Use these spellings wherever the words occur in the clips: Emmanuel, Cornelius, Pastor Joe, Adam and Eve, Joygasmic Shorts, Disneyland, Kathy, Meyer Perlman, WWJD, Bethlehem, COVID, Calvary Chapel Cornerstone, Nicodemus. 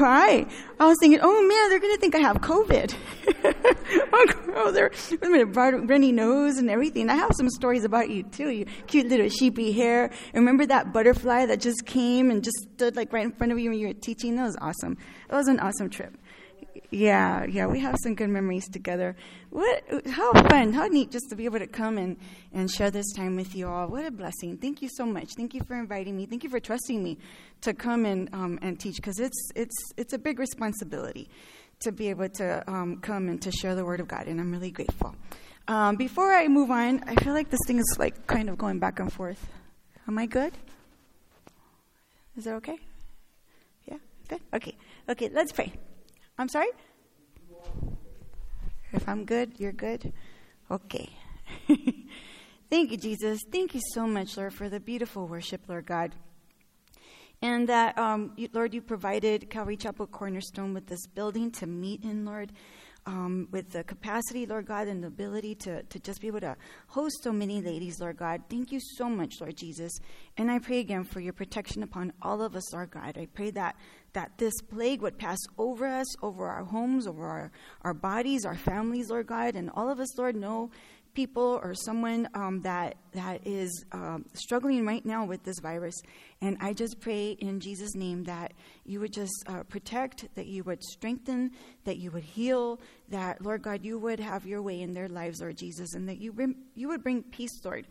cry. I was thinking, oh man, they're going to think I have COVID. Oh, they're with a bright, runny nose and everything. I have some stories about you too, you cute little sheepy hair. Remember that butterfly that just came and just stood like right in front of you when you were teaching? That was awesome. That was an awesome trip. Yeah, we have some good memories together. How fun, how neat just to be able to come and share this time with you all. What a blessing. Thank you so much. Thank you for inviting me. Thank you for trusting me to come and teach, because it's a big responsibility to be able to come and to share the Word of God, and I'm really grateful. Before I move on, I feel like this thing is like kind of going back and forth. Am I good? Is that okay? Yeah? Good? Okay, let's pray. I'm sorry? If I'm good, you're good? Okay. Thank you, Jesus. Thank you so much, Lord, for the beautiful worship, Lord God. And that, Lord, you provided Calvary Chapel Cornerstone with this building to meet in, Lord, with the capacity, Lord God, and the ability to just be able to host so many ladies, Lord God. Thank you so much, Lord Jesus. And I pray again for your protection upon all of us, Lord God. I pray that this plague would pass over us, over our homes, over our bodies, our families, Lord God. And all of us, Lord, know people or someone that is struggling right now with this virus. And I just pray in Jesus' name that you would just protect, that you would strengthen, that you would heal, that, Lord God, you would have your way in their lives, Lord Jesus, and that you would bring peace, Lord,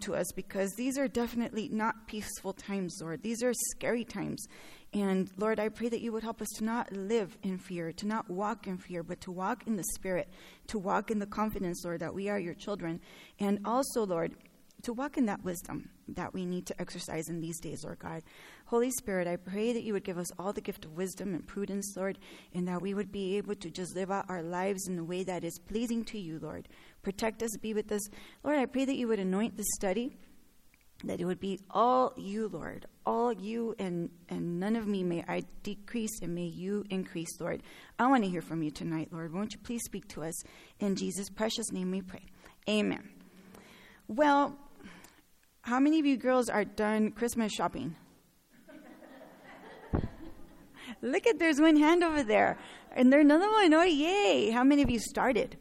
to us, because these are definitely not peaceful times, Lord. These are scary times. And, Lord, I pray that you would help us to not live in fear, to not walk in fear, but to walk in the Spirit, to walk in the confidence, Lord, that we are your children. And also, Lord, to walk in that wisdom that we need to exercise in these days, Lord God. Holy Spirit, I pray that you would give us all the gift of wisdom and prudence, Lord, and that we would be able to just live out our lives in a way that is pleasing to you, Lord. Protect us, be with us. Lord, I pray that you would anoint this study, that it would be all you, Lord, all you and none of me. May I decrease and may you increase, Lord. I want to hear from you tonight, Lord. Won't you please speak to us? In Jesus' precious name we pray. Amen. Well, how many of you girls are done Christmas shopping? Look at, there's one hand over there. And there's another one. Oh, yay. How many of you started?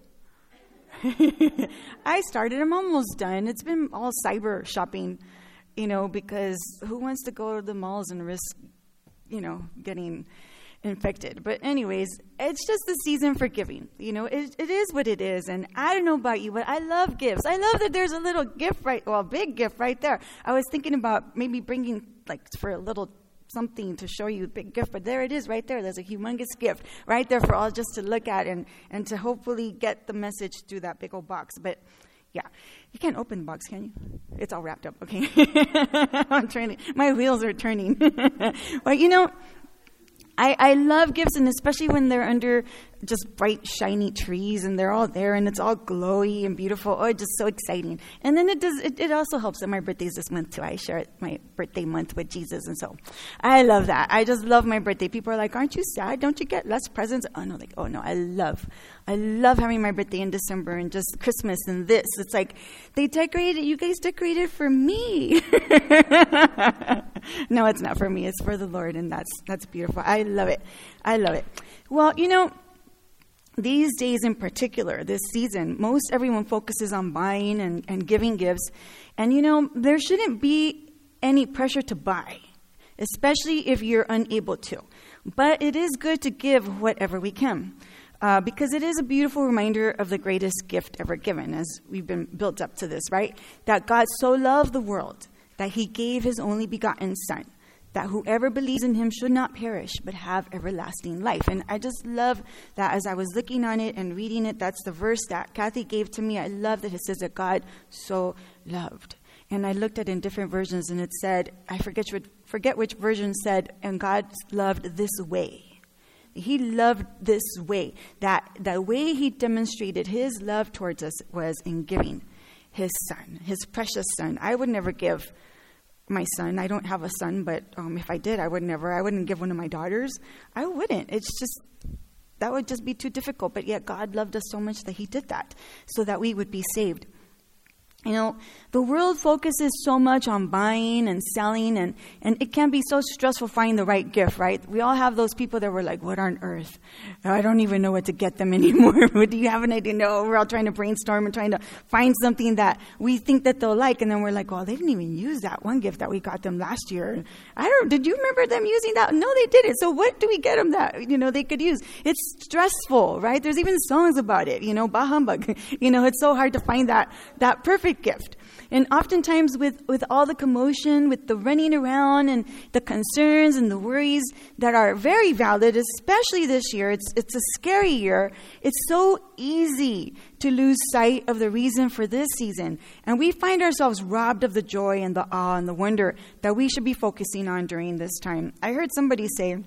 I started. I'm almost done. It's been all cyber shopping, because who wants to go to the malls and risk, getting infected? But anyways, it's just the season for giving. It is what it is. And I don't know about you, but I love gifts. I love that there's a little gift a big gift right there. I was thinking about maybe bringing for a little something to show you a big gift, but there it is right there. There's a humongous gift right there for all just to look at and to hopefully get the message through that big old box. But yeah, you can't open the box, can you? It's all wrapped up. Okay. I'm trying. My wheels are turning. Well, I love gifts, and especially when they're under just bright, shiny trees, and they're all there, and it's all glowy and beautiful. Oh, it's just so exciting. And then it also helps that my birthday's this month, too. I share my birthday month with Jesus, and so I love that. I just love my birthday. People are like, aren't you sad? Don't you get less presents? Oh, no, I love having my birthday in December and just Christmas and this. It's like, you guys decorated for me. No, it's not for me. It's for the Lord, and that's beautiful. I love it. Well, these days in particular, this season, most everyone focuses on buying and giving gifts. And, there shouldn't be any pressure to buy, especially if you're unable to. But it is good to give whatever we can, because it is a beautiful reminder of the greatest gift ever given, as we've been built up to this, right? That God so loved the world that he gave his only begotten Son, that whoever believes in him should not perish, but have everlasting life. And I just love that as I was looking on it and reading it, that's the verse that Kathy gave to me. I love that it says that God so loved. And I looked at it in different versions, and it said, I forget which version said, and God loved this way. He loved this way. That the way he demonstrated his love towards us was in giving his Son, his precious Son. I would never give my son. I don't have a son, but if I did, I wouldn't give one of my daughters. I wouldn't. It's just, that would just be too difficult. But yet God loved us so much that he did that so that we would be saved. You know, the world focuses so much on buying and selling, and it can be so stressful finding the right gift, right? We all have those people that were like, what on earth? I don't even know what to get them anymore. Do you have an idea? No, we're all trying to brainstorm and trying to find something that we think that they'll like, and then we're like, well, they didn't even use that one gift that we got them last year. Did you remember them using that? No, they didn't. So what do we get them that, you know, they could use? It's stressful, right? There's even songs about it, you know, bah humbug. You know, it's so hard to find that perfect gift. And oftentimes with all the commotion, with the running around and the concerns and the worries that are very valid, especially this year, it's a scary year, it's so easy to lose sight of the reason for this season. And we find ourselves robbed of the joy and the awe and the wonder that we should be focusing on during this time. I heard somebody say,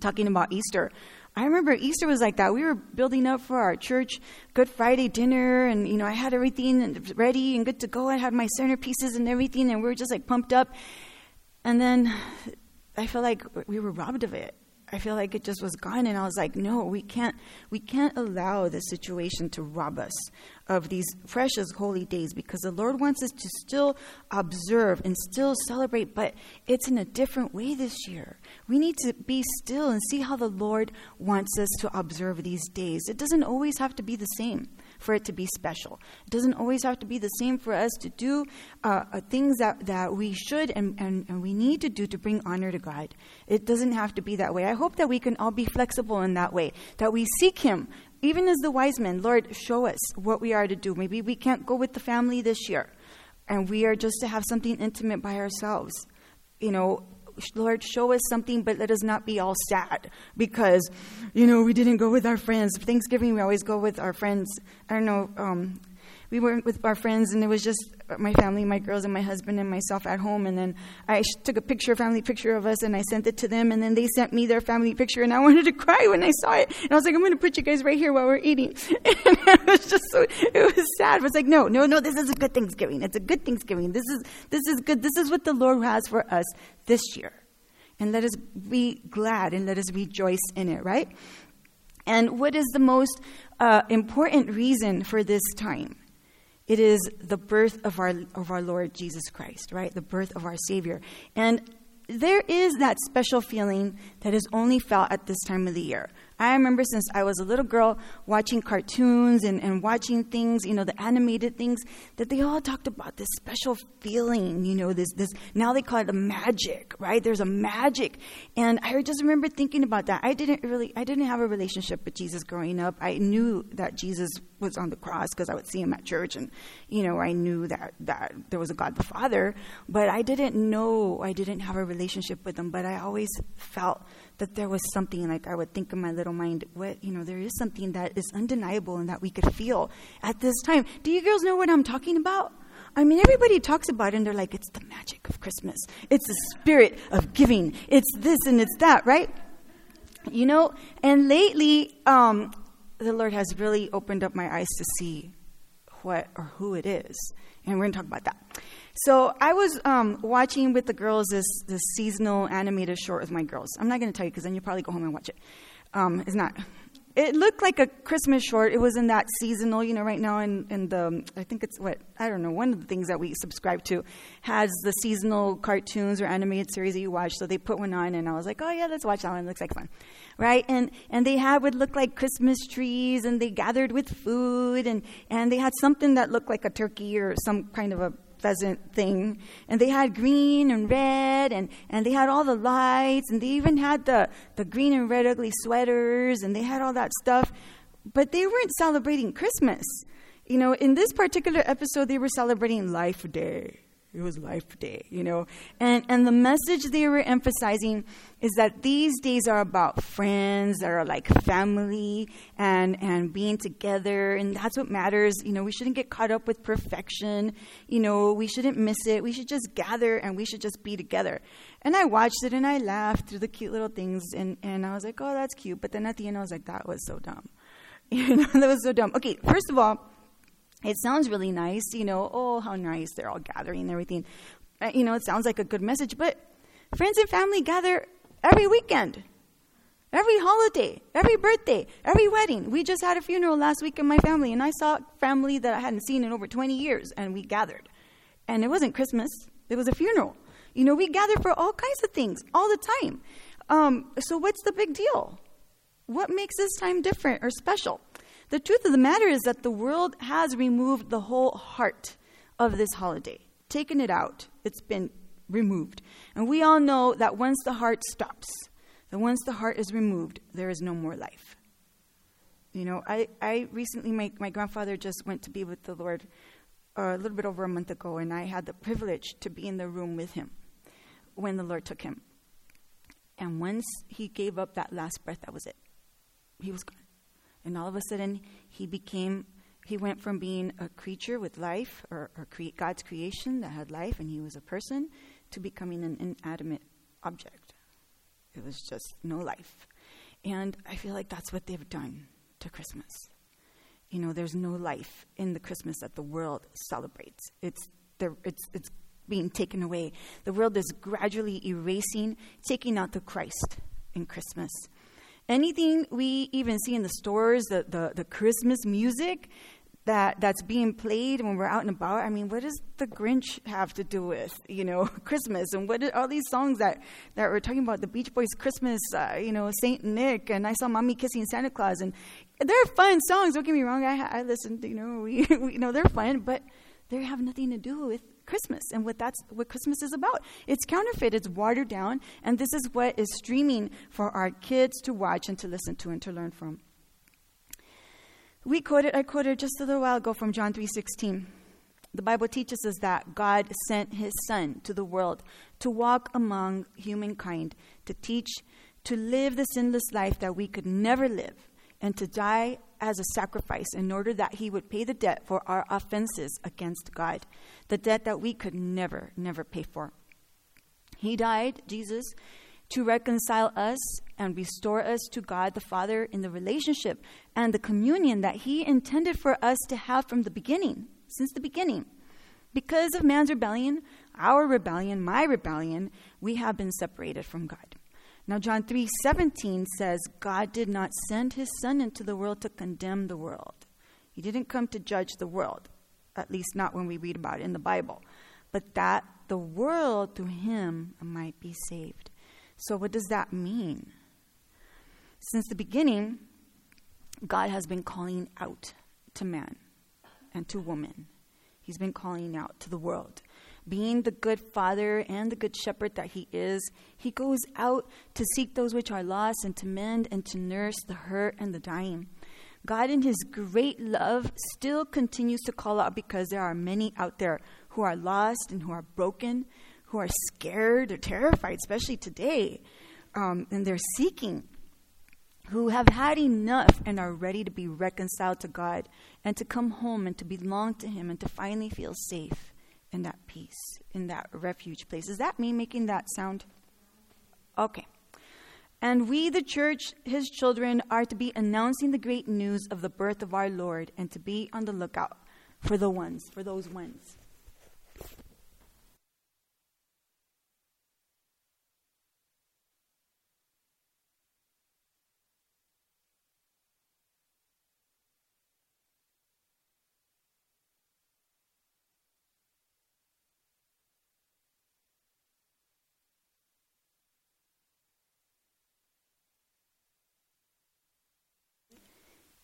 talking about Easter, I remember Easter was like that. We were building up for our church Good Friday dinner, and, you know, I had everything ready and good to go. I had my centerpieces and everything, and we were just, like, pumped up. And then I feel like we were robbed of it. I feel like it just was gone, and I was like, no, we can't allow this situation to rob us of these precious holy days, because the Lord wants us to still observe and still celebrate, but it's in a different way this year. We need to be still and see how the Lord wants us to observe these days. It doesn't always have to be the same for it to be special. It doesn't always have to be the same for us to do things that we should and we need to do to bring honor to God. It doesn't have to be that way. I hope that we can all be flexible in that way, that we seek Him, even as the wise men. Lord, show us what we are to do. Maybe we can't go with the family this year, and we are just to have something intimate by ourselves. You know, Lord, show us something, but let us not be all sad because, you know, we didn't go with our friends. Thanksgiving, we always go with our friends. I don't know. We weren't with our friends, and it was just my family, my girls, and my husband and myself at home. And then I took a family picture of us, and I sent it to them. And then they sent me their family picture, and I wanted to cry when I saw it. And I was like, I'm going to put you guys right here while we're eating. And it was sad. It was like, no, this is a good Thanksgiving. It's a good Thanksgiving. This is good. This is what the Lord has for us this year. And let us be glad and let us rejoice in it, right? And what is the most important reason for this time? It is the birth of our Lord Jesus Christ, right? The birth of our Savior. And there is that special feeling that is only felt at this time of the year. I remember since I was a little girl watching cartoons and watching things, you know, the animated things, that they all talked about this special feeling, you know, this now they call it a magic, right? There's a magic. And I just remember thinking about that. I didn't have a relationship with Jesus growing up. I knew that Jesus was on the cross because I would see him at church, and, you know, I knew that there was a God the Father, but I didn't have a relationship with him. But I always felt that there was something, like I would think in my little mind, what, you know, there is something that is undeniable and that we could feel at this time. Do you girls know what I'm talking about? I mean, everybody talks about it, and they're like, it's the magic of Christmas. It's the spirit of giving. It's this and it's that, right? You know, and lately, the Lord has really opened up my eyes to see what or who it is. And we're going to talk about that. So I was watching with the girls this seasonal animated short with my girls. I'm not going to tell you because then you'll probably go home and watch it. It's not. It looked like a Christmas short. It was in that seasonal, you know, right now in the, I think it's what, I don't know, one of the things that we subscribe to has the seasonal cartoons or animated series that you watch. So they put one on, and I was like, oh yeah, let's watch that one. It looks like fun, right? And they had what looked like Christmas trees, and they gathered with food, and they had something that looked like a turkey or some kind of a pheasant thing, and they had green and red, and they had all the lights, and they even had the green and red ugly sweaters, and they had all that stuff, but they weren't celebrating Christmas. You know, in this particular episode, they were celebrating Life Day. It was Life Day, you know, and the message they were emphasizing is that these days are about friends that are like family and being together, and that's what matters. You know, we shouldn't get caught up with perfection. You know, we shouldn't miss it. We should just gather, and we should just be together. And I watched it, and I laughed through the cute little things, and I was like, oh, that's cute. But then at the end, I was like, that was so dumb. You know, that was so dumb. Okay, first of all, it sounds really nice, you know, oh, how nice, they're all gathering and everything. You know, it sounds like a good message, but friends and family gather every weekend. Every holiday, every birthday, every wedding. We just had a funeral last week in my family, and I saw a family that I hadn't seen in over 20 years, and we gathered. And it wasn't Christmas. It was a funeral. You know, we gather for all kinds of things all the time. So what's the big deal? What makes this time different or special? The truth of the matter is that the world has removed the whole heart of this holiday, taken it out. It's been removed. And we all know that once the heart stops, and once the heart is removed, there is no more life. You know, I recently, my grandfather just went to be with the Lord a little bit over a month ago, and I had the privilege to be in the room with him when the Lord took him. And once he gave up that last breath, that was it. He was gone. And all of a sudden, he went from being a creature with life, or God's creation that had life, and he was a person, to becoming an inanimate object. It was just no life. And I feel like that's what they've done to Christmas. You know, there's no life in the Christmas that the world celebrates. It's being taken away. The world is gradually erasing, taking out the Christ in Christmas. Anything we even see in the stores, the Christmas music that's being played when we're out and about. I mean, what does the Grinch have to do with, you know, Christmas? And what are all these songs that we're talking about? The Beach Boys' Christmas, you know, Saint Nick, and I Saw Mommy Kissing Santa Claus. And they're fun songs. Don't get me wrong. I listened, you know, they're fun, but they have nothing to do with Christmas and what Christmas is about. It's counterfeit. It's watered down. And this is what is streaming for our kids to watch and to listen to and to learn from. I quoted just a little while ago from John 3:16. The Bible teaches us that God sent his son to the world to walk among humankind, to teach, to live the sinless life that we could never live, and to die as a sacrifice in order that he would pay the debt for our offenses against God, the debt that we could never, never pay for. He died, Jesus, to reconcile us and restore us to God the Father in the relationship and the communion that he intended for us to have from the beginning, since the beginning. Because of man's rebellion, our rebellion, my rebellion, we have been separated from God. Now, John 3:17 says, God did not send his son into the world to condemn the world. He didn't come to judge the world, at least not when we read about it in the Bible, but that the world through him might be saved. So what does that mean? Since the beginning, God has been calling out to man and to woman. He's been calling out to the world. Being the good father and the good shepherd that he is, he goes out to seek those which are lost and to mend and to nurse the hurt and the dying. God in his great love still continues to call out because there are many out there who are lost and who are broken, who are scared or terrified, especially today, and they're seeking, who have had enough and are ready to be reconciled to God and to come home and to belong to him and to finally feel safe in that peace, in that refuge place. Is that me making that sound? Okay. And we, the church, his children, are to be announcing the great news of the birth of our Lord and to be on the lookout for those ones.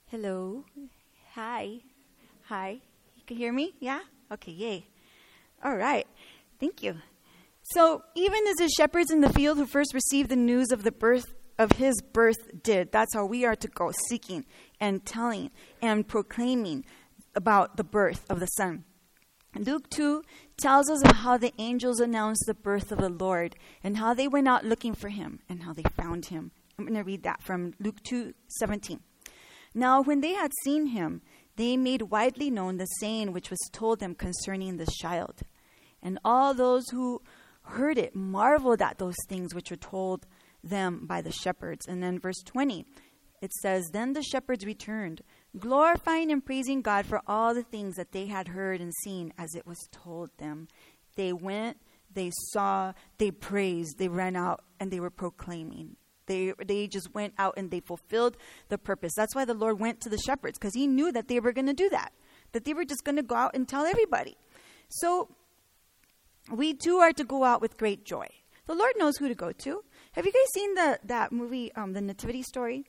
Hello. Hi. Hi. You can hear me? Yeah? Okay, yay. All right. Thank you. So even as the shepherds in the field who first received the news of the birth of his birth did, that's how we are to go, seeking and telling and proclaiming about the birth of the Son. Luke 2 tells us of how the angels announced the birth of the Lord and how they went out looking for him and how they found him. I'm going to read that from Luke 2:17. Now, when they had seen him, they made widely known the saying which was told them concerning this child. And all those who heard it marveled at those things which were told them by the shepherds. And then verse 20, it says, Then the shepherds returned, glorifying and praising God for all the things that they had heard and seen as it was told them. They went, they saw, they praised, they ran out, and they were proclaiming They just went out and they fulfilled the purpose. That's why the Lord went to the shepherds, because he knew that they were going to do that, that they were just going to go out and tell everybody. So we too are to go out with great joy. The Lord knows who to go to. Have you guys seen that movie, The Nativity Story?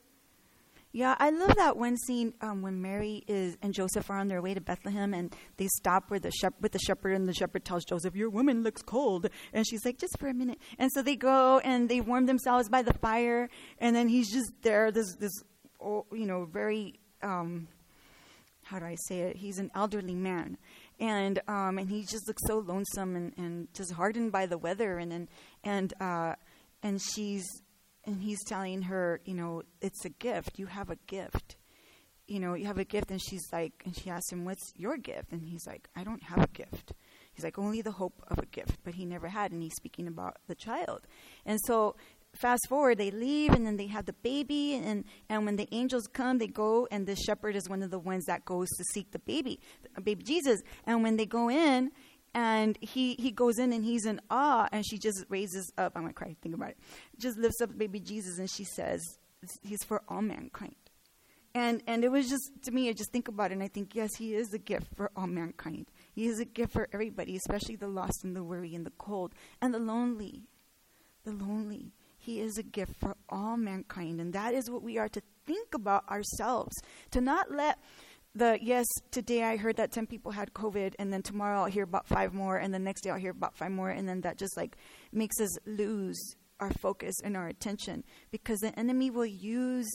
Yeah, I love that one scene when Mary and Joseph are on their way to Bethlehem, and they stop with the shepherd, and the shepherd tells Joseph, your woman looks cold. And she's like, just for a minute. And so they go and they warm themselves by the fire, and then he's just there, this very, how do I say it? He's an elderly man. And he just looks so lonesome and just hardened by the weather. And he's telling her, it's a gift. You have a gift. And she's like, and she asks him, what's your gift? And he's like, I don't have a gift. He's like, only the hope of a gift. But he never had. And he's speaking about the child. And so fast forward, they leave, and then they have the baby. And when the angels come, they go. And the shepherd is one of the ones that goes to seek the baby Jesus. And when they go in, and he goes in and he's in awe, and she just raises up, I'm going to cry, think about it, just lifts up baby Jesus, and she says, he's for all mankind. And it was just, to me, I just think about it, and I think, yes, he is a gift for all mankind. He is a gift for everybody, especially the lost and the weary and the cold and the lonely. He is a gift for all mankind, and that is what we are to think about ourselves, to not let... Yes, today I heard that 10 people had COVID, and then tomorrow I'll hear about 5 more, and the next day I'll hear about 5 more, and then that just makes us lose our focus and our attention, because the enemy will use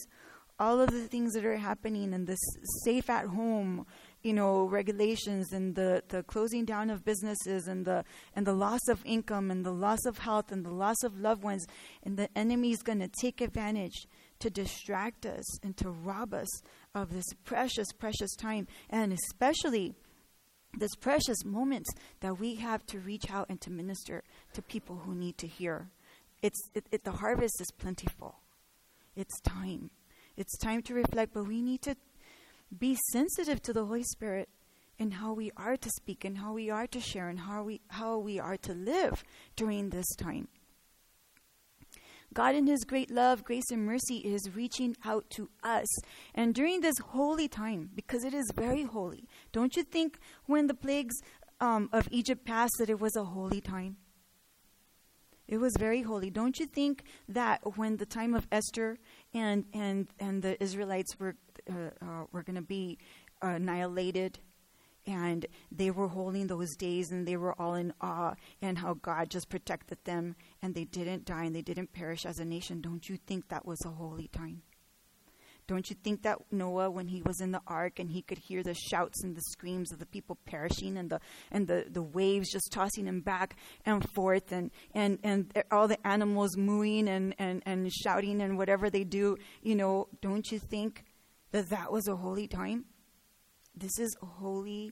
all of the things that are happening and this safe at home, regulations, and the closing down of businesses, and the loss of income, and the loss of health, and the loss of loved ones, and the enemy is going to take advantage to distract us and to rob us of this precious, precious time, and especially this precious moments that we have to reach out and to minister to people who need to hear. The harvest is plentiful. It's time. It's time to reflect, but we need to be sensitive to the Holy Spirit in how we are to speak and how we are to share and how we are to live during this time. God in his great love, grace, and mercy is reaching out to us. And during this holy time, because it is very holy, don't you think when the plagues of Egypt passed that it was a holy time? It was very holy. Don't you think that when the time of Esther and the Israelites were going to be annihilated, and they were holding those days, and they were all in awe, and how God just protected them, and they didn't die, and they didn't perish as a nation. Don't you think that was a holy time? Don't you think that Noah, when he was in the ark, and he could hear the shouts and the screams of the people perishing, and the waves just tossing him back and forth, and all the animals mooing and shouting and whatever they do, don't you think that was a holy time? This is holier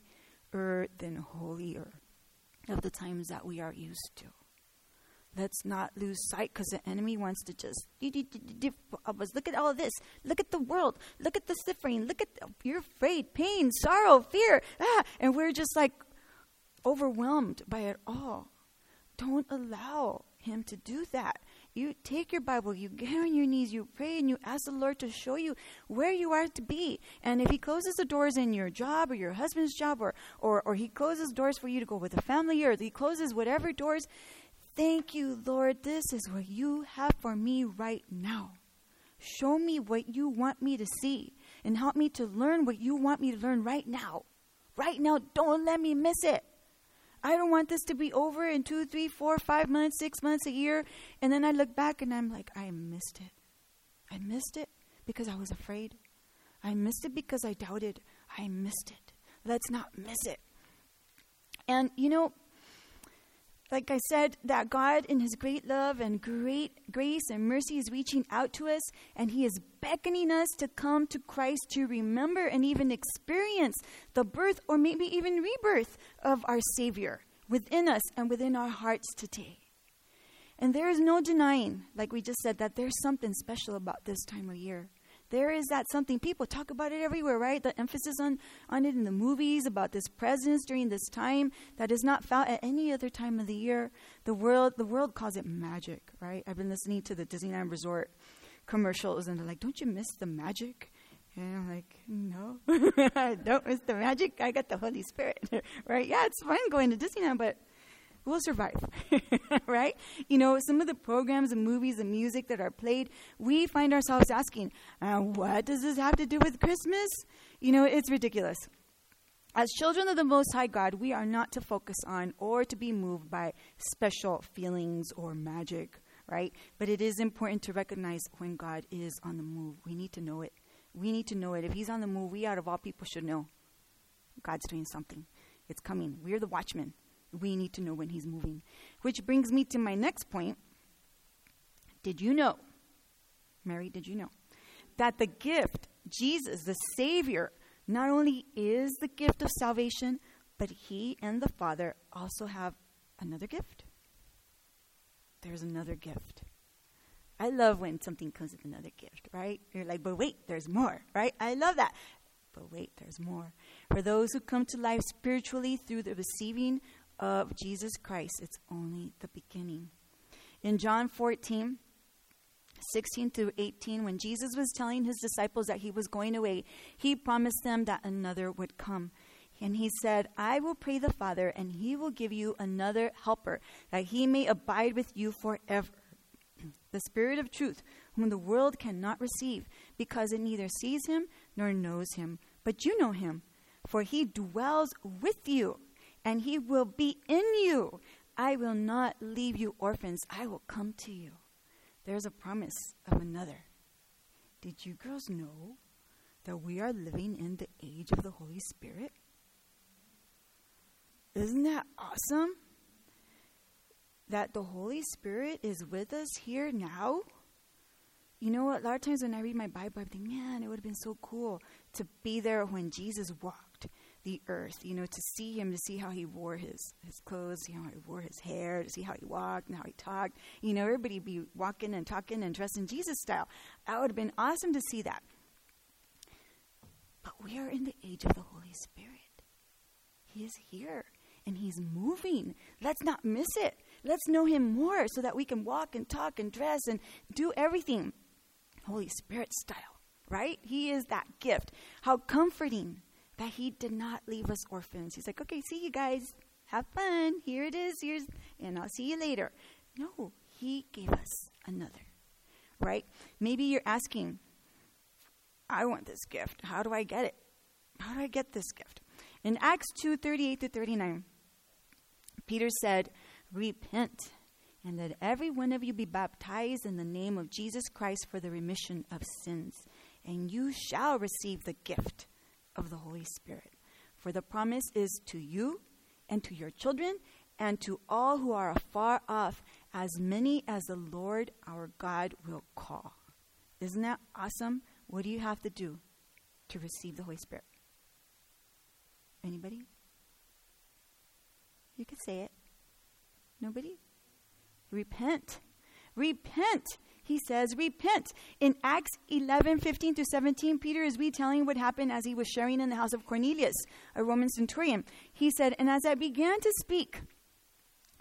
than holier of the times that we are used to. Let's not lose sight, because the enemy wants to just, look at all this. Look at the world. Look at the suffering. Look at, you're afraid, pain, sorrow, fear. And we're just overwhelmed by it all. Don't allow him to do that. You take your Bible, you get on your knees, you pray, and you ask the Lord to show you where you are to be. And if he closes the doors in your job or your husband's job, or he closes doors for you to go with a family, or he closes whatever doors, thank you, Lord, this is what you have for me right now. Show me what you want me to see, and help me to learn what you want me to learn right now. Right now, don't let me miss it. I don't want this to be over in 2, 3, 4, 5 months, 6 months, a year. And then I look back and I'm like, I missed it. I missed it because I was afraid. I missed it because I doubted. I missed it. Let's not miss it. And, like I said, that God in his great love and great grace and mercy is reaching out to us, and he is beckoning us to come to Christ, to remember and even experience the birth or maybe even rebirth of our Savior within us and within our hearts today. And there is no denying, like we just said, that there's something special about this time of year. There is that something. People talk about it everywhere, right? The emphasis on it in the movies, about this presence during this time that is not found at any other time of the year. The world calls it magic, right? I've been listening to the Disneyland Resort commercials, and they're like, don't you miss the magic? And I'm like, no, I don't miss the magic. I got the Holy Spirit, right? Yeah, it's fun going to Disneyland, but we'll survive, right? You know, some of the programs and movies and music that are played, we find ourselves asking, what does this have to do with Christmas? You know, it's ridiculous. As children of the Most High God, we are not to focus on or to be moved by special feelings or magic, right? But it is important to recognize when God is on the move. We need to know it. We need to know it. If he's on the move, we out of all people should know God's doing something. It's coming. We're the watchmen. We need to know when he's moving. Which brings me to my next point. Did you know, Mary, did you know that the gift, Jesus, the Savior, not only is the gift of salvation, but he and the Father also have another gift? There's another gift. I love when something comes with another gift, right? You're like, but wait, there's more, right? I love that. But wait, there's more. For those who come to life spiritually through the receiving of Jesus Christ, it's only the beginning. In John 14:16-18, when Jesus was telling his disciples that he was going away, he promised them that another would come. And he said, I will pray the Father, and he will give you another helper, that he may abide with you forever. The Spirit of truth, whom the world cannot receive, because it neither sees him nor knows him. But you know him, for he dwells with you, and he will be in you. I will not leave you orphans. I will come to you. There's a promise of another. Did you girls know that we are living in the age of the Holy Spirit? Isn't that awesome? That the Holy Spirit is with us here now. You know, a lot of times when I read my Bible, I think, man, it would have been so cool to be there when Jesus walked the earth, you know, to see him, to see how he wore his clothes, see how he wore his hair, to see how he walked and how he talked. You know, everybody be walking and talking and dressed in Jesus style. That would have been awesome to see that. But we are in the age of the Holy Spirit. He is here and he's moving. Let's not miss it. Let's know him more so that we can walk and talk and dress and do everything Holy Spirit style, right? He is that gift. How comforting that he did not leave us orphans. He's like, okay, see you guys. Have fun. Here it is. Here's, and I'll see you later. No, he gave us another, right? Maybe you're asking, I want this gift. How do I get it? How do I get this gift? In Acts 2:38-39, Peter said, repent, and let every one of you be baptized in the name of Jesus Christ for the remission of sins, and you shall receive the gift of the Holy Spirit. For the promise is to you and to your children and to all who are afar off, as many as the Lord our God will call. Isn't that awesome? What do you have to do to receive the Holy Spirit? Anybody? You could say it. Nobody? Repent. Repent. He says, repent. In Acts 11:15-17, Peter is retelling what happened as he was sharing in the house of Cornelius, a Roman centurion. He said, and as I began to speak,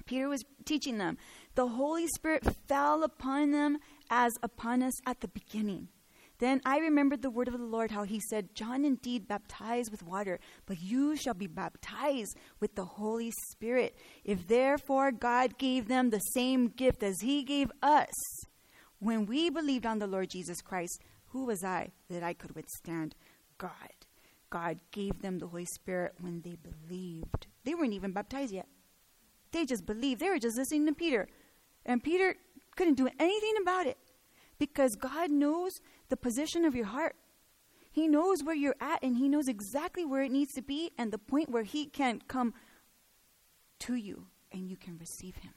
Peter was teaching them, the Holy Spirit fell upon them as upon us at the beginning. Then I remembered the word of the Lord, how he said, John indeed baptized with water, but you shall be baptized with the Holy Spirit. If therefore God gave them the same gift as he gave us, when we believed on the Lord Jesus Christ, who was I that I could withstand God? God gave them the Holy Spirit when they believed. They weren't even baptized yet. They just believed. They were just listening to Peter. And Peter couldn't do anything about it, because God knows the position of your heart. He knows where you're at, and he knows exactly where it needs to be and the point where he can come to you and you can receive him.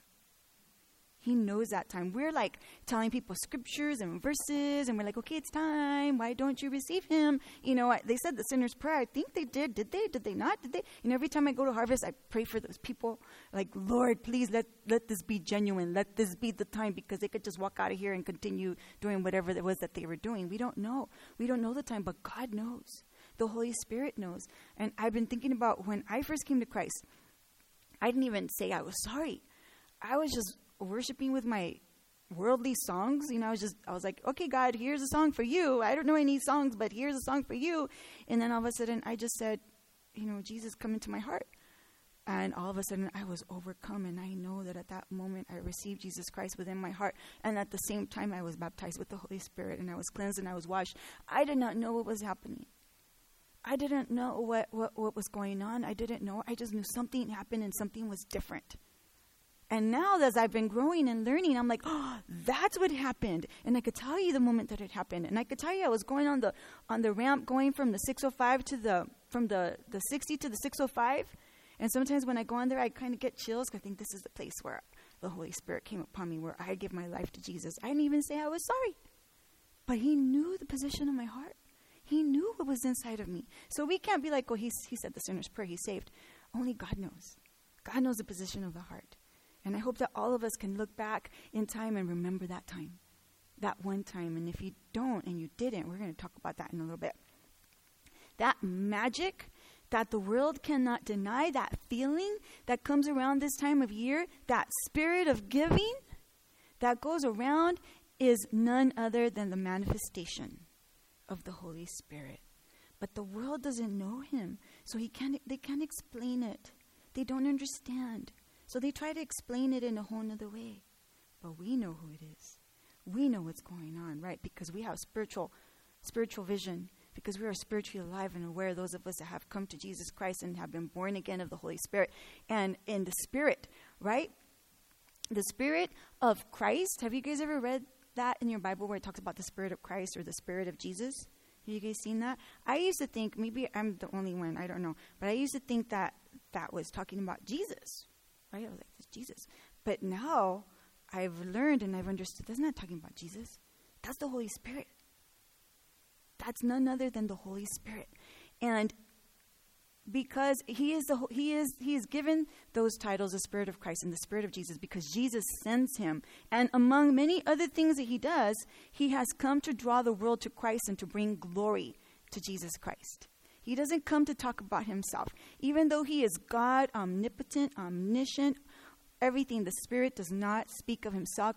He knows that time. We're like telling people scriptures and verses, and we're like, okay, it's time. Why don't you receive him? You know, they said the sinner's prayer. I think they did. Did they? Did they not? Did they? You know, every time I go to Harvest, I pray for those people. Like, Lord, please let this be genuine. Let this be the time, because they could just walk out of here and continue doing whatever it was that they were doing. We don't know. We don't know the time, but God knows. The Holy Spirit knows. And I've been thinking about when I first came to Christ, I didn't even say I was sorry. I was just worshiping with my worldly songs. You know, I was like, okay, God, here's a song for you. I don't know any songs, but here's a song for you. And then all of a sudden I just said, you know, Jesus, come into my heart. And all of a sudden I was overcome. And I know that at that moment I received Jesus Christ within my heart. And at the same time I was baptized with the Holy Spirit, and I was cleansed and I was washed. I did not know what was happening. I didn't know what was going on. I didn't know. I just knew something happened and something was different. And now as I've been growing and learning, I'm like, oh, that's what happened. And I could tell you the moment that it happened. And I could tell you I was going on the ramp going from the 605 to the 60 to the 605. And sometimes when I go on there, I kind of get chills, because I think this is the place where the Holy Spirit came upon me, where I give my life to Jesus. I didn't even say I was sorry. But he knew the position of my heart. He knew what was inside of me. So we can't be like, oh, he said the sinner's prayer, he's saved. Only God knows. God knows the position of the heart. And I hope that all of us can look back in time and remember that time, that one time. And if you don't and you didn't, we're going to talk about that in a little bit. That magic that the world cannot deny, that feeling that comes around this time of year, that spirit of giving that goes around is none other than the manifestation of the Holy Spirit. But the world doesn't know him, so they can't explain it. They don't understand. So they try to explain it in a whole other way. But we know who it is. We know what's going on, right? Because we have spiritual vision. Because we are spiritually alive and aware, those of us that have come to Jesus Christ and have been born again of the Holy Spirit. And in the Spirit, right? The Spirit of Christ. Have you guys ever read that in your Bible where it talks about the Spirit of Christ or the Spirit of Jesus? Have you guys seen that? I used to think, maybe I'm the only one, I don't know. But I used to think that was talking about Jesus, right? I was like, it's Jesus. But now I've learned and I've understood that's not talking about Jesus. That's the Holy Spirit. That's none other than the Holy Spirit. And because he is given those titles, the Spirit of Christ and the Spirit of Jesus, because Jesus sends him. And among many other things that he does, he has come to draw the world to Christ and to bring glory to Jesus Christ. He doesn't come to talk about himself. Even though he is God, omnipotent, omniscient, everything, the Spirit does not speak of himself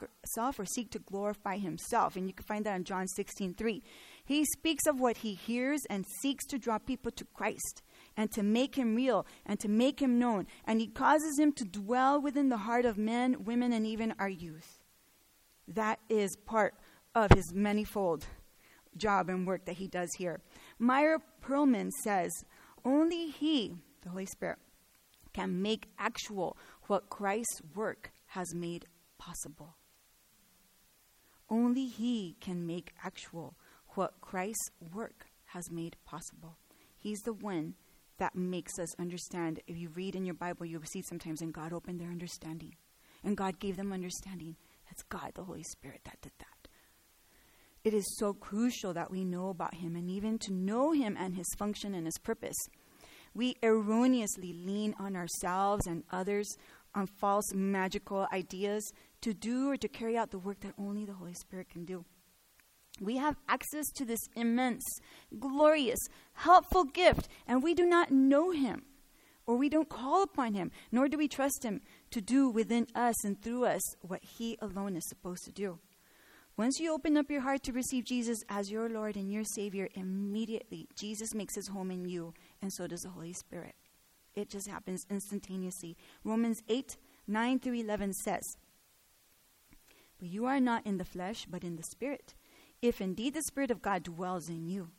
or seek to glorify himself. And you can find that in John 16:3. He speaks of what he hears and seeks to draw people to Christ and to make him real and to make him known. And he causes him to dwell within the heart of men, women, and even our youth. That is part of his manifold job and work that he does here. Meyer Perlman says, only he, the Holy Spirit, can make actual what Christ's work has made possible. Only he can make actual what Christ's work has made possible. He's the one that makes us understand. If you read in your Bible, you'll see sometimes, and God opened their understanding. And God gave them understanding. That's God, the Holy Spirit, that did that. It is so crucial that we know about him and even to know him and his function and his purpose. We erroneously lean on ourselves and others on false magical ideas to do or to carry out the work that only the Holy Spirit can do. We have access to this immense, glorious, helpful gift, and we do not know him, or we don't call upon him, nor do we trust him to do within us and through us what he alone is supposed to do. Once you open up your heart to receive Jesus as your Lord and your Savior, immediately Jesus makes his home in you, and so does the Holy Spirit. It just happens instantaneously. Romans 8:9-11 says, "But you are not in the flesh, but in the Spirit, if indeed the Spirit of God dwells in you.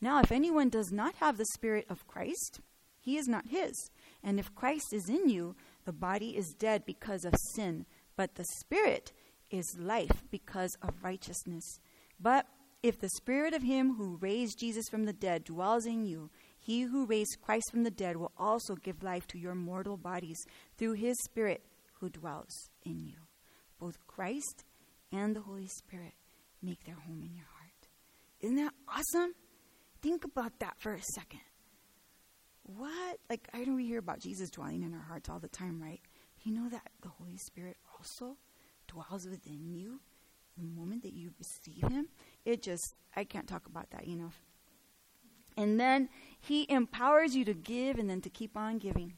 Now if anyone does not have the Spirit of Christ, he is not his. And if Christ is in you, the body is dead because of sin, but the Spirit is life because of righteousness. But if the Spirit of him who raised Jesus from the dead dwells in you, he who raised Christ from the dead will also give life to your mortal bodies through his Spirit who dwells in you." Both Christ and the Holy Spirit make their home in your heart. Isn't that awesome? Think about that for a second. What? Like, I know we hear about Jesus dwelling in our hearts all the time, right? You know that the Holy Spirit also dwells within you the moment that you receive him. I can't talk about that enough. And then he empowers you to give and then to keep on giving.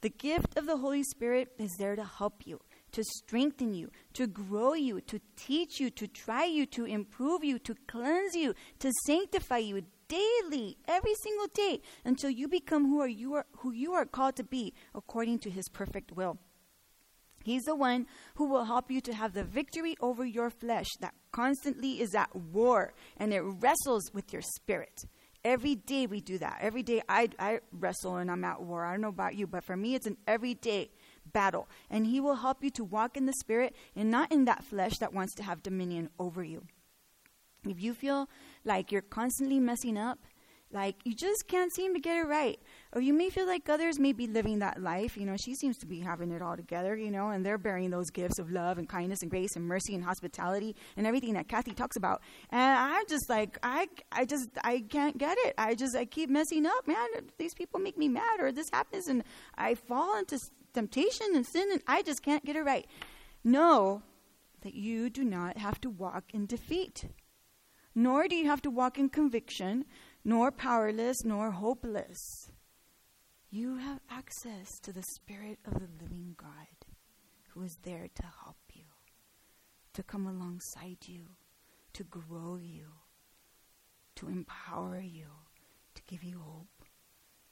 The gift of the Holy Spirit is there to help you, to strengthen you, to grow you, to teach you, to try you, to improve you, to cleanse you, to sanctify you daily, every single day, until you become who you are called to be according to his perfect will. He's the one who will help you to have the victory over your flesh that constantly is at war, and it wrestles with your spirit. Every day we do that. Every day I wrestle and I'm at war. I don't know about you, but for me it's an everyday battle. And he will help you to walk in the spirit and not in that flesh that wants to have dominion over you. If you feel like you're constantly messing up, like you just can't seem to get it right, or you may feel like others may be living that life, she seems to be having it all together, and they're bearing those gifts of love and kindness and grace and mercy and hospitality and everything that Kathy talks about, and I'm just like, I can't get it. I keep messing up, man. These people make me mad, or this happens, and I fall into temptation and sin, and I just can't get it right. Know that you do not have to walk in defeat, nor do you have to walk in conviction, nor powerless, nor hopeless. You have access to the Spirit of the living God, who is there to help you, to come alongside you, to grow you, to empower you, to give you hope,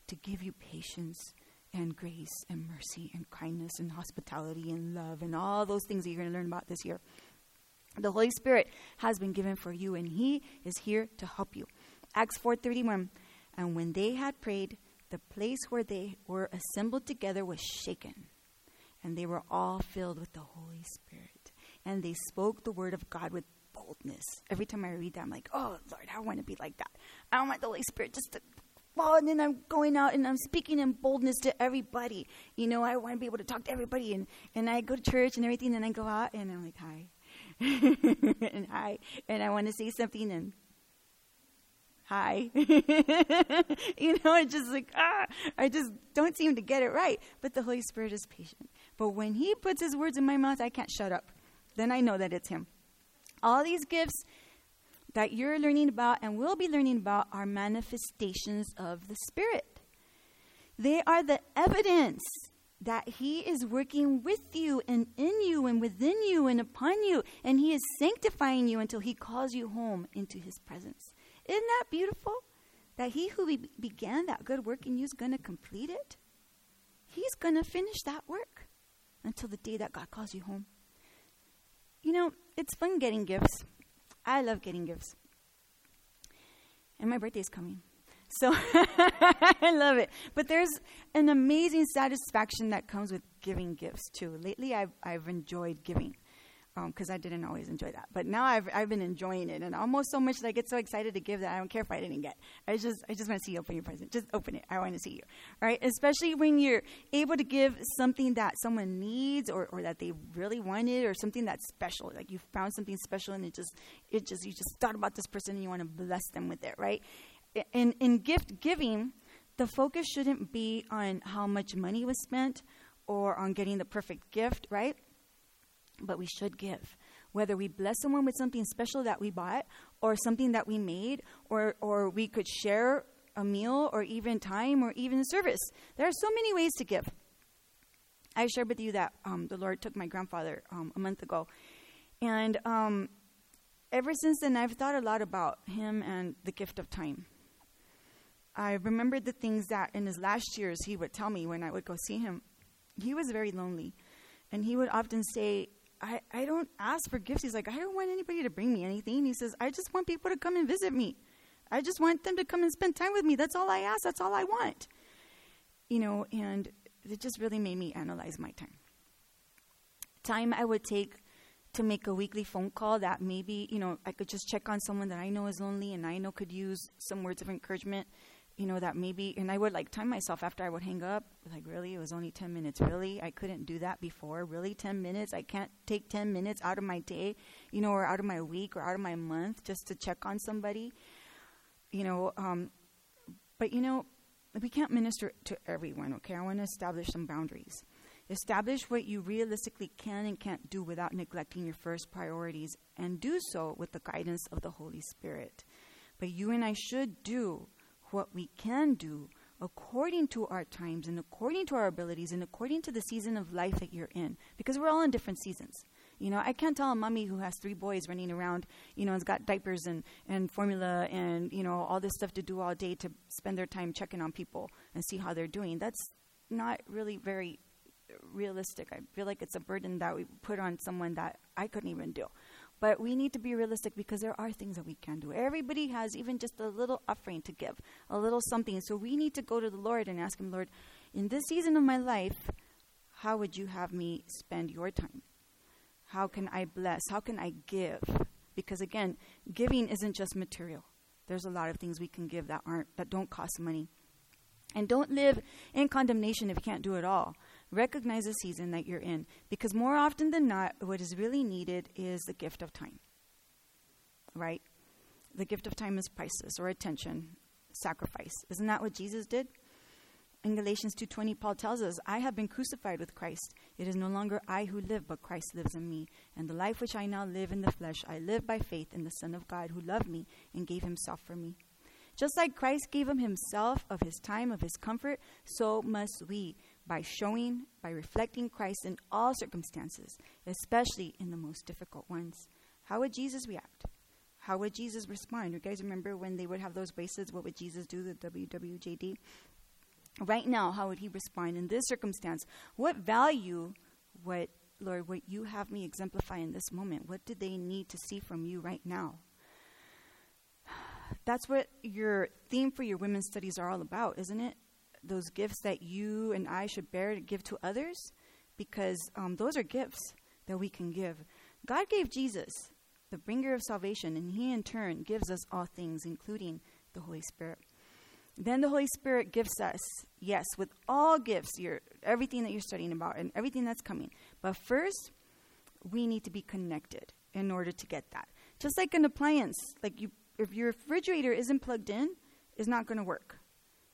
to give you patience and grace and mercy and kindness and hospitality and love and all those things that you're going to learn about this year. The Holy Spirit has been given for you, and he is here to help you. Acts 4:31, and when they had prayed, the place where they were assembled together was shaken, and they were all filled with the Holy Spirit, and they spoke the word of God with boldness. Every time I read that, I'm like, oh, Lord, I want to be like that. I don't want the Holy Spirit just to fall, and then I'm going out and I'm speaking in boldness to everybody. I want to be able to talk to everybody, and I go to church and everything, and I go out, and I'm like, hi, and hi, and I want to say something, and hi. It's just like, I just don't seem to get it right. But the Holy Spirit is patient. But when he puts his words in my mouth, I can't shut up. Then I know that it's him. All these gifts that you're learning about and will be learning about are manifestations of the Spirit. They are the evidence that he is working with you and in you and within you and upon you. And he is sanctifying you until he calls you home into his presence. Isn't that beautiful? That he who began that good work in you is going to complete it. He's going to finish that work until the day that God calls you home. It's fun getting gifts. I love getting gifts. And my birthday's coming. So I love it. But there's an amazing satisfaction that comes with giving gifts too. Lately, I've enjoyed giving, because I didn't always enjoy that. But now I've been enjoying it, and almost so much that I get so excited to give that I don't care if I didn't get. I just want to see you open your present. Just open it. I want to see you. All right? Especially when you're able to give something that someone needs or that they really wanted, or something that's special. Like you found something special, and you just thought about this person and you want to bless them with it, right? In gift giving, the focus shouldn't be on how much money was spent or on getting the perfect gift, right? But we should give. Whether we bless someone with something special that we bought, or something that we made, or we could share a meal, or even time, or even service. There are so many ways to give. I shared with you that the Lord took my grandfather a month ago. And ever since then, I've thought a lot about him and the gift of time. I remembered the things that in his last years he would tell me when I would go see him. He was very lonely. And he would often say, I don't ask for gifts. He's like, I don't want anybody to bring me anything. He says, I just want people to come and visit me. I just want them to come and spend time with me. That's all I ask. That's all I want. And it just really made me analyze my time. Time I would take to make a weekly phone call that maybe, I could just check on someone that I know is lonely and I know could use some words of encouragement. That maybe, and I would time myself after I would hang up, really, it was only 10 minutes, really? I couldn't do that before, really, 10 minutes? I can't take 10 minutes out of my day, or out of my week or out of my month just to check on somebody, but we can't minister to everyone, okay? I want to establish some boundaries. Establish what you realistically can and can't do without neglecting your first priorities, and do so with the guidance of the Holy Spirit. But you and I should do what we can do according to our times and according to our abilities and according to the season of life that you're in, because we're all in different seasons. You know, I can't tell a mommy who has 3 boys running around, you know, and's got diapers and formula and, you know, all this stuff to do all day to spend their time checking on people and see how they're doing. That's not really very realistic. I feel like it's a burden that we put on someone that I couldn't even do. But we need to be realistic, because there are things that we can do. Everybody has even just a little offering to give, a little something. So we need to go to the Lord and ask him, Lord, in this season of my life, how would you have me spend your time? How can I bless? How can I give? Because again, giving isn't just material. There's a lot of things we can give that don't cost money. And don't live in condemnation if you can't do it all. Recognize the season that you're in, because more often than not, what is really needed is the gift of time, right? The gift of time is priceless, or attention, sacrifice. Isn't that what Jesus did? In Galatians 2:20, Paul tells us, I have been crucified with Christ. It is no longer I who live, but Christ lives in me. And the life which I now live in the flesh, I live by faith in the Son of God, who loved me and gave himself for me. Just like Christ gave him himself of his time, of his comfort, so must we. By showing, by reflecting Christ in all circumstances, especially in the most difficult ones. How would Jesus react? How would Jesus respond? You guys remember when they would have those bracelets, what would Jesus do, the WWJD? Right now, how would he respond in this circumstance? What value, Lord, what you have me exemplify in this moment? What do they need to see from you right now? That's what your theme for your women's studies are all about, isn't it? Those gifts that you and I should bear to give to others, because those are gifts that we can give. God gave Jesus, the bringer of salvation, and he in turn gives us all things, including the Holy Spirit. Then the Holy Spirit gifts us, yes, with all gifts, everything that you're studying about and everything that's coming. But first, we need to be connected in order to get that. Just like an appliance, if your refrigerator isn't plugged in, it's not going to work.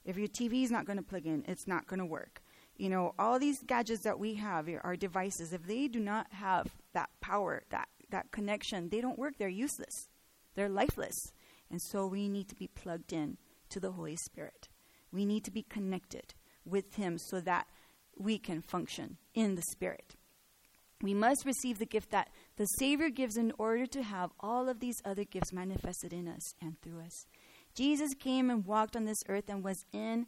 If your TV is not going to plug in, it's not going to work. You know, all these gadgets that we have, our devices, if they do not have that power, that connection, they don't work. They're useless. They're lifeless. And so we need to be plugged in to the Holy Spirit. We need to be connected with him so that we can function in the Spirit. We must receive the gift that the Savior gives in order to have all of these other gifts manifested in us and through us. Jesus came and walked on this earth and was in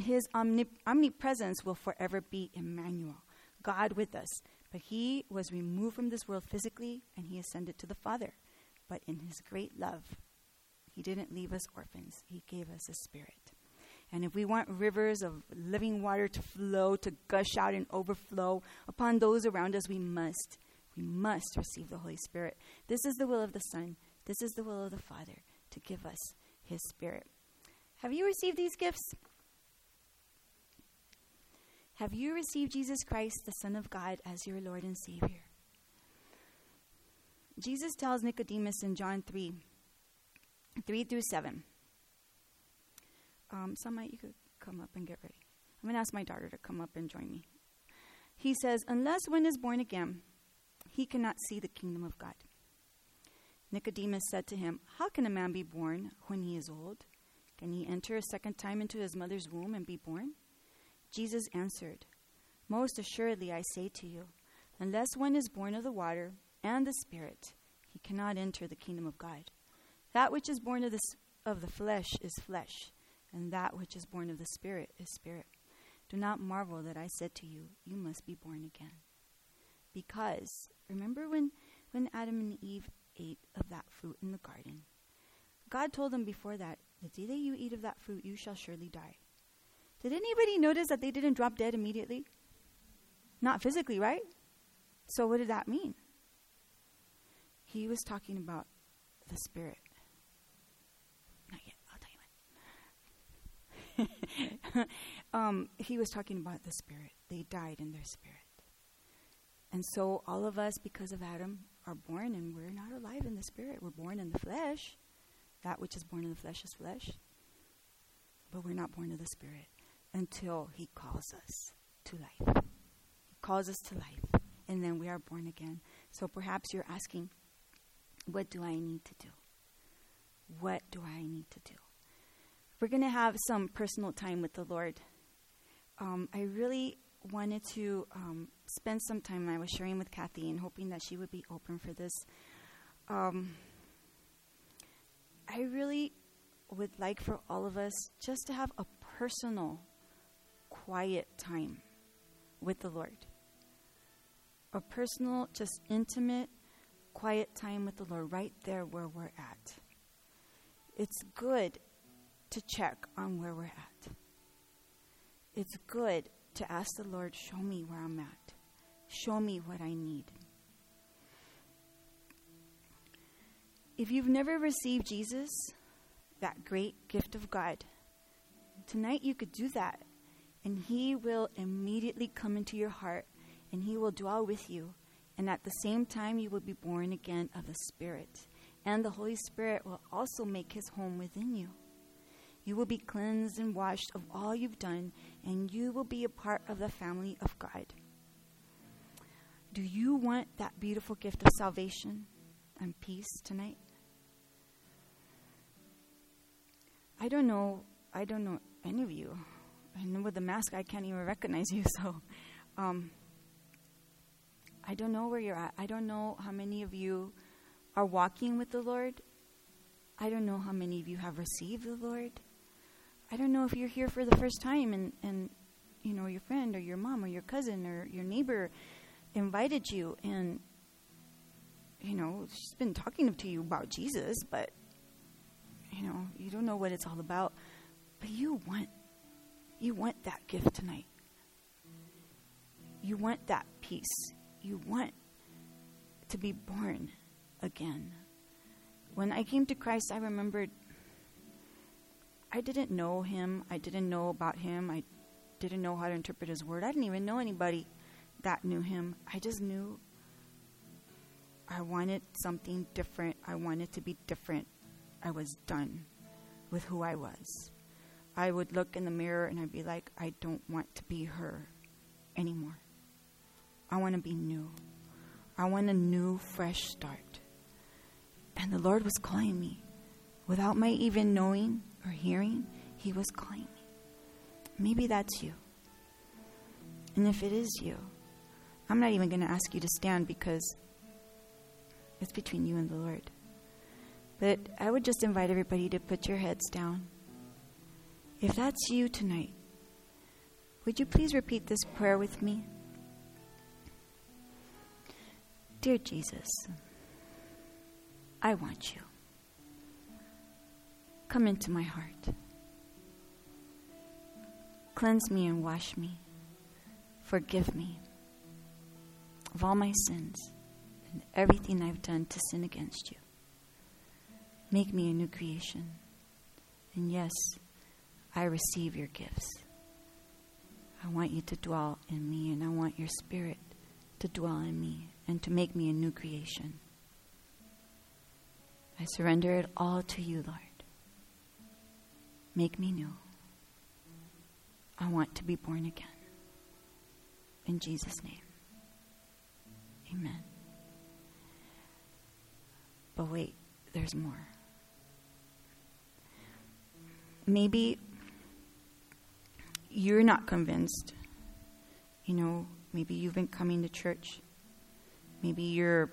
his omnipresence will forever be Emmanuel, God with us. But he was removed from this world physically, and he ascended to the Father. But in his great love, he didn't leave us orphans. He gave us his Spirit. And if we want rivers of living water to flow, to gush out and overflow upon those around us, we must receive the Holy Spirit. This is the will of the Son. This is the will of the Father, to give us his Spirit. Have you received these gifts? Have you received Jesus Christ, the Son of God, as your Lord and Savior? Jesus tells Nicodemus in John 3:3-7. Somebody, you could come up and get ready. I'm going to ask my daughter to come up and join me. He says, unless one is born again, he cannot see the kingdom of God. Nicodemus said to him, how can a man be born when he is old? Can he enter a second time into his mother's womb and be born? Jesus answered, most assuredly I say to you, unless one is born of the water and the Spirit, he cannot enter the kingdom of God. That which is born of the flesh is flesh, and that which is born of the Spirit is spirit. Do not marvel that I said to you, you must be born again. Because, remember when Adam and Eve ate of that fruit in the garden, God told them before that, the day that you eat of that fruit, you shall surely die. Did anybody notice that they didn't drop dead immediately? Not physically, right? So what did that mean? He was talking about the Spirit. Not yet, I'll tell you when. He was talking about the Spirit. They died in their spirit. And so all of us, because of Adam, are born, and we're not alive in the Spirit. We're born in the flesh. That which is born in the flesh is flesh. But we're not born of the Spirit until he calls us to life. He calls us to life, and then we are born again. So perhaps you're asking, what do I need to do? What do I need to do? we're going to have some personal time with the Lord. I really wanted to spend some time. I was sharing with Kathy and hoping that she would be open for this. I really would like for all of us just to have a personal, quiet time with the Lord. A personal, just intimate, quiet time with the Lord right there where we're at. It's good to check on where we're at. It's good to ask the Lord, show me where I'm at. Show me what I need. If you've never received Jesus, that great gift of God, tonight you could do that, and He will immediately come into your heart, and He will dwell with you, and at the same time you will be born again of the Spirit, and the Holy Spirit will also make His home within you. You will be cleansed and washed of all you've done, and you will be a part of the family of God. Do you want that beautiful gift of salvation and peace tonight? I don't know any of you. And with the mask, I can't even recognize you. So I don't know where you're at. I don't know how many of you are walking with the Lord. I don't know how many of you have received the Lord. I don't know if you're here for the first time and you know, your friend or your mom or your cousin or your neighbor invited you, and you know, she's been talking to you about Jesus, but you know, you don't know what it's all about. But you want that gift tonight. You want that peace. You want to be born again. When I came to Christ, I remembered I didn't know Him. I didn't know about Him. I didn't know how to interpret His word. I didn't even know anybody that knew Him. I just knew I wanted something different. I wanted to be different. I was done with who I was. I would look in the mirror and I'd be like, I don't want to be her anymore. I want to be new. I want a new, fresh start. And the Lord was calling me. Without my even knowing or hearing, He was calling me. Maybe that's you. And if it is you, I'm not even going to ask you to stand because it's between you and the Lord. But I would just invite everybody to put your heads down. If that's you tonight, would you please repeat this prayer with me? Dear Jesus, I want You. Come into my heart. Cleanse me and wash me. Forgive me of all my sins and everything I've done to sin against You. Make me a new creation. And yes, I receive Your gifts. I want You to dwell in me, and I want Your Spirit to dwell in me and to make me a new creation. I surrender it all to You, Lord. Make me new. I want to be born again. In Jesus' name, amen. But wait, there's more. Maybe you're not convinced. You know, maybe you've been coming to church. Maybe your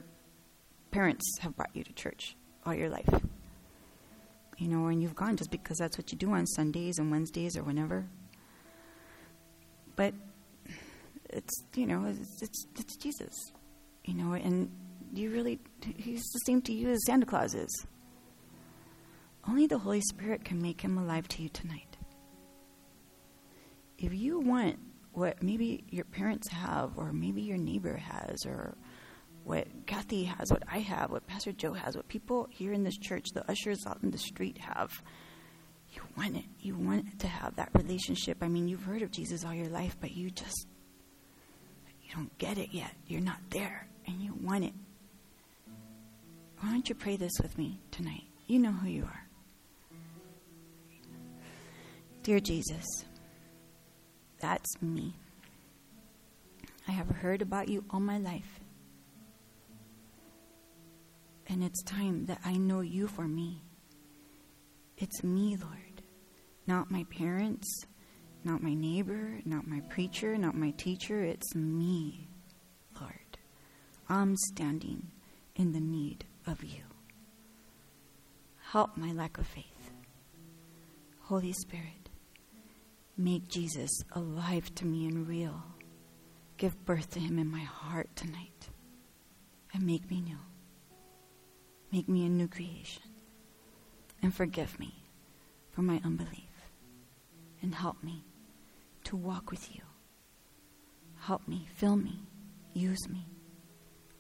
parents have brought you to church all your life. You know, and you've gone just because that's what you do on Sundays and Wednesdays or whenever. But it's, you know, it's Jesus. You know, and you really, He's the same to you as Santa Claus is. Only the Holy Spirit can make Him alive to you tonight. If you want what maybe your parents have, or maybe your neighbor has, or what Kathy has, what I have, what Pastor Joe has, what people here in this church, the ushers out in the street have, you want it. You want to have that relationship. I mean, you've heard of Jesus all your life, but you just, you don't get it yet. You're not there, and you want it. Why don't you pray this with me tonight? You know who you are. Dear Jesus, that's me. I have heard about You all my life. And it's time that I know You for me. It's me, Lord, Not my parents, not my neighbor, not my preacher, not my teacher. It's me, Lord. I'm standing in the need of you. Help my lack of faith. Holy Spirit, make Jesus alive to me and real. Give birth to him in my heart tonight. And make me new. Make me a new creation. And forgive me for my unbelief. And help me to walk with you. Help me, fill me, use me.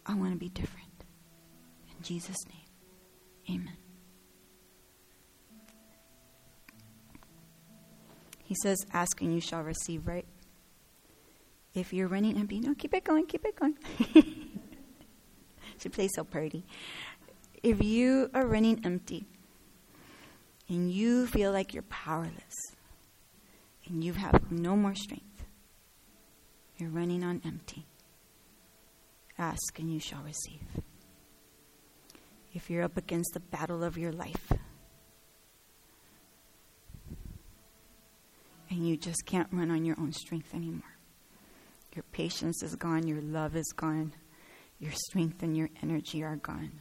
I want to be different. In Jesus' name, amen. He says, ask and you shall receive, right? If you're running empty, no, keep it going, keep it going. She plays so pretty. If you are running empty and you feel like you're powerless and you have no more strength, you're running on empty. Ask and you shall receive. If you're up against the battle of your life and you just can't run on your own strength anymore, your patience is gone, your love is gone, your strength and your energy are gone,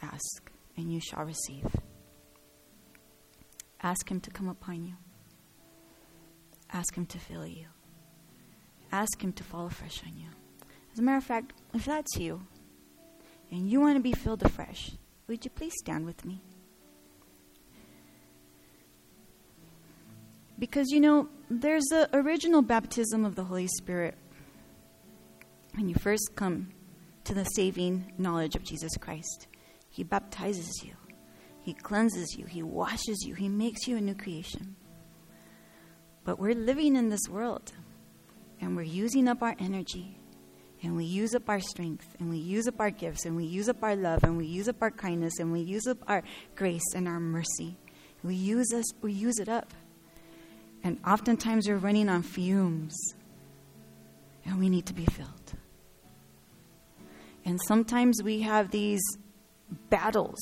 ask and you shall receive. Ask him to come upon you. Ask him to fill you. Ask him to fall afresh on you. As a matter of fact, if that's you, and you want to be filled afresh, would you please stand with me? Because, you know, there's the original baptism of the Holy Spirit when you first come to the saving knowledge of Jesus Christ. He baptizes you. He cleanses you. He washes you. He makes you a new creation. But we're living in this world, and we're using up our energy. And we use up our strength, and we use up our gifts, and we use up our love, and we use up our kindness, and we use up our grace and our mercy. We use it up. And oftentimes we're running on fumes, and we need to be filled. And sometimes we have these battles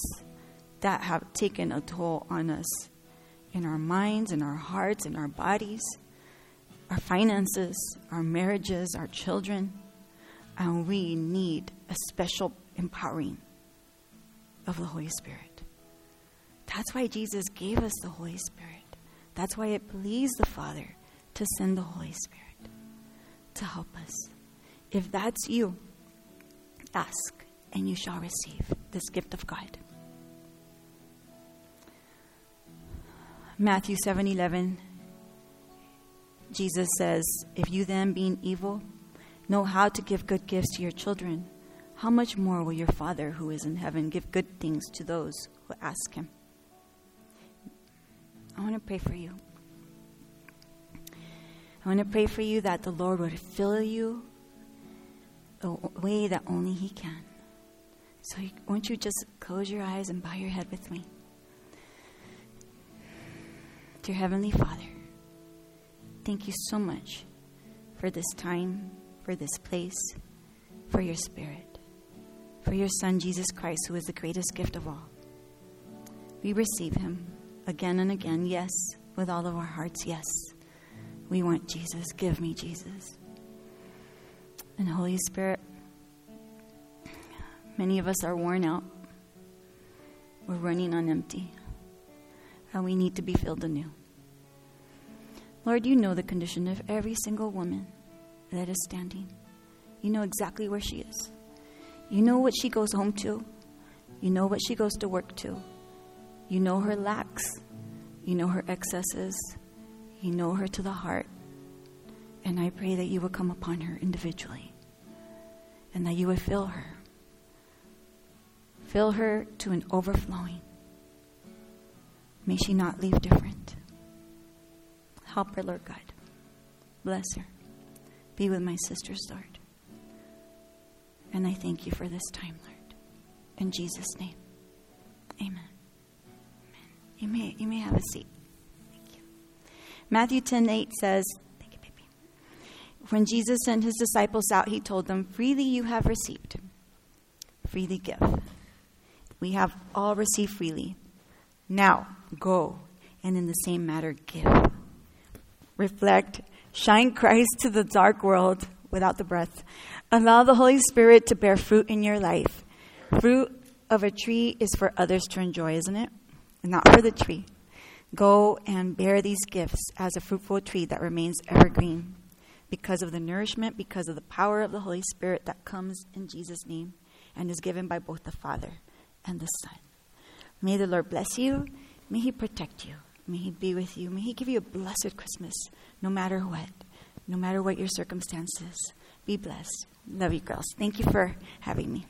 that have taken a toll on us in our minds, in our hearts, in our bodies, our finances, our marriages, our children. And we need a special empowering of the Holy Spirit. That's why Jesus gave us the Holy Spirit. That's why it pleased the Father to send the Holy Spirit to help us. If that's you, ask and you shall receive this gift of God. Matthew 7:11, Jesus says, if you then, being evil, know how to give good gifts to your children, how much more will your Father who is in heaven give good things to those who ask him? I want to pray for you. I want to pray for you that the Lord would fill you a way that only he can. So won't you just close your eyes and bow your head with me? Dear Heavenly Father, thank you so much for this time, for this place, for your Spirit, for your Son, Jesus Christ, who is the greatest gift of all. We receive him again and again, yes, with all of our hearts, yes. We want Jesus. Give me Jesus. And Holy Spirit, many of us are worn out. We're running on empty. And we need to be filled anew. Lord, you know the condition of every single woman that is standing. You know exactly where she is. You know what she goes home to. You know what she goes to work to. You know her lacks. You know her excesses. You know her to the heart. And I pray that you will come upon her individually and that you would fill her. Fill her to an overflowing. May she not leave different. Help her, Lord God. Bless her. Be with my sisters, Lord. And I thank you for this time, Lord. In Jesus' name, amen. Amen. You may have a seat. Thank you. Matthew 10:8 says, thank you, baby. When Jesus sent his disciples out, he told them, freely you have received. Freely give. We have all received freely. Now, go and in the same matter give. Reflect, shine Christ to the dark world without the breath. Allow the Holy Spirit to bear fruit in your life. Fruit of a tree is for others to enjoy, isn't it? And not for the tree. Go and bear these gifts as a fruitful tree that remains evergreen because of the nourishment, because of the power of the Holy Spirit that comes in Jesus' name and is given by both the Father and the Son. May the Lord bless you. May He protect you. May He be with you. May He give you a blessed Christmas, no matter what your circumstances. Be blessed. Love you, girls. Thank you for having me.